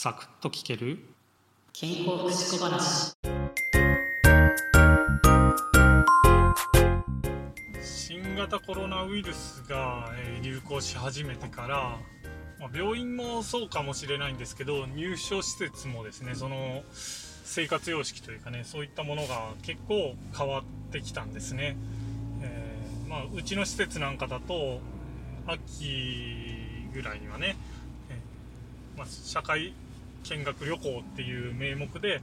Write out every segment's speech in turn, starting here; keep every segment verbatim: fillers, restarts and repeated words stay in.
サクッと聞ける健康福祉小話。新型コロナウイルスが流行し始めてから病院もそうかもしれないんですけど、入所施設もですね、その生活様式というかね、そういったものが結構変わってきたんですね。えーまあ、うちの施設なんかだと秋ぐらいにはね、まあ、社会見学旅行っていう名目で、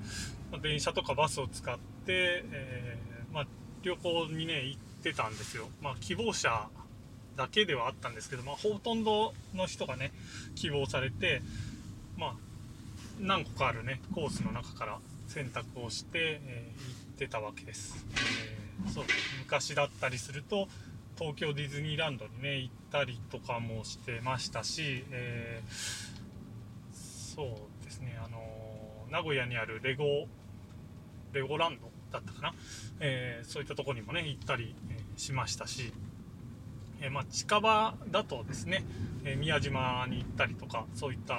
まあ、電車とかバスを使って、えーまあ、旅行にね行ってたんですよ。まあ、希望者だけではあったんですけど、まあ、ほとんどの人がね希望されて、まあ、何個かあるねコースの中から選択をして、えー、行ってたわけです。えー、そう昔だったりすると東京ディズニーランドにね行ったりとかもしてましたし、えー、そうですね、あのー、名古屋にあるレゴレゴランドだったかな、えー、そういったところにもね行ったりしましたし、えーまあ、近場だとですね、えー、宮島に行ったりとかそういった、え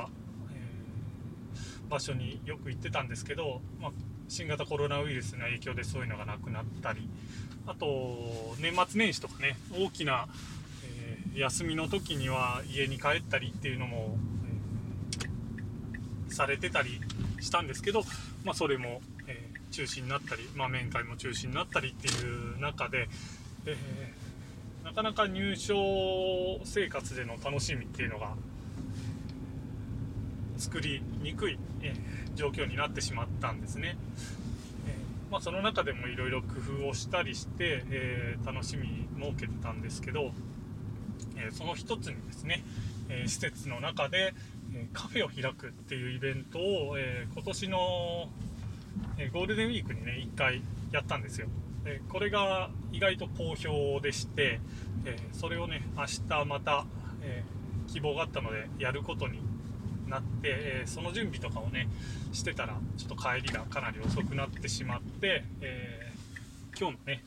ー、場所によく行ってたんですけど、まあ、新型コロナウイルスの影響でそういうのがなくなったり、あと年末年始とかね大きな、えー、休みの時には家に帰ったりっていうのも、えー、されてたりしたんですけど、まあ、それも、えー、中止になったり、まあ、面会も中止になったりっていう中で、えーなかなか入所生活での楽しみっていうのが作りにくい状況になってしまったんですね。まあ、その中でもいろいろ工夫をしたりして、えー、楽しみ設けてたんですけど、えー、その一つにですね、えー、施設の中でカフェを開くっていうイベントを、えー、今年のゴールデンウィークにね一回やったんですよ。これが意外と好評でして、それをね明日また希望があったのでやることになって、その準備とかをねしてたらちょっと帰りがかなり遅くなってしまって、今日のね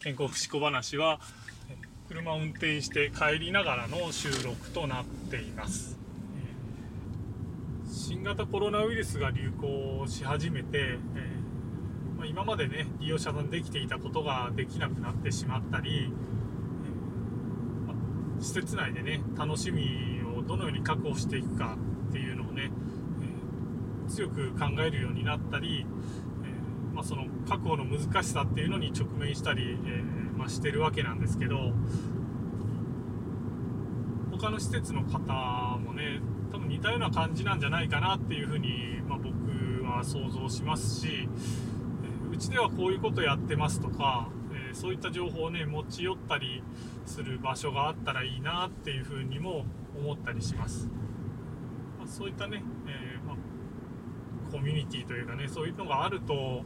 健康福祉小話は車を運転して帰りながらの収録となっています。新型コロナウイルスが流行し始めて。今までね利用者さんできていたことができなくなってしまったり、施設内でね楽しみをどのように確保していくかっていうのをね、えー、強く考えるようになったり、えーまあ、その確保の難しさっていうのに直面したり、えーまあ、してるわけなんですけど、他の施設の方もね多分似たような感じなんじゃないかなっていうふうに、まあ、僕は想像しますし、うちではこういうことやってますとか、えー、そういった情報をね持ち寄ったりする場所があったらいいなっていうふうにも思ったりします。まあ、そういったね、えーまあ、コミュニティというかねそういうのがあると、えー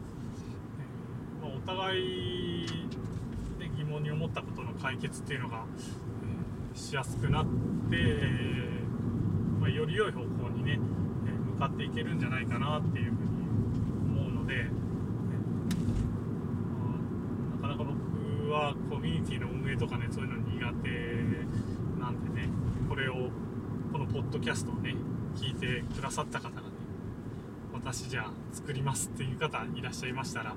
まあ、お互い、ね、疑問に思ったことの解決っていうのが、えー、しやすくなって、えーまあ、より良い方向にね、えー、向かっていけるんじゃないかなっていうふうに思うので、コミュニティの運営とかねそういうの苦手なんでね、これをこのポッドキャストをね聞いてくださった方がね、私じゃあ作りますっていう方いらっしゃいましたら、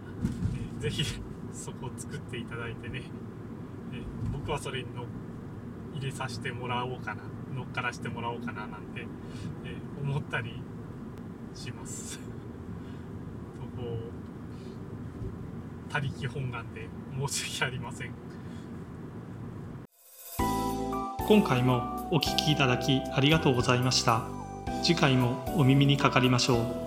えー、ぜひそこを作っていただいてね、えー、僕はそれにの入れさせてもらおうかな、乗っからしてもらおうかななんて、えー、思ったりしますとこう他力本願で申し訳ありません。今回もお聞きいただきありがとうございました。次回もお耳にかかりましょう。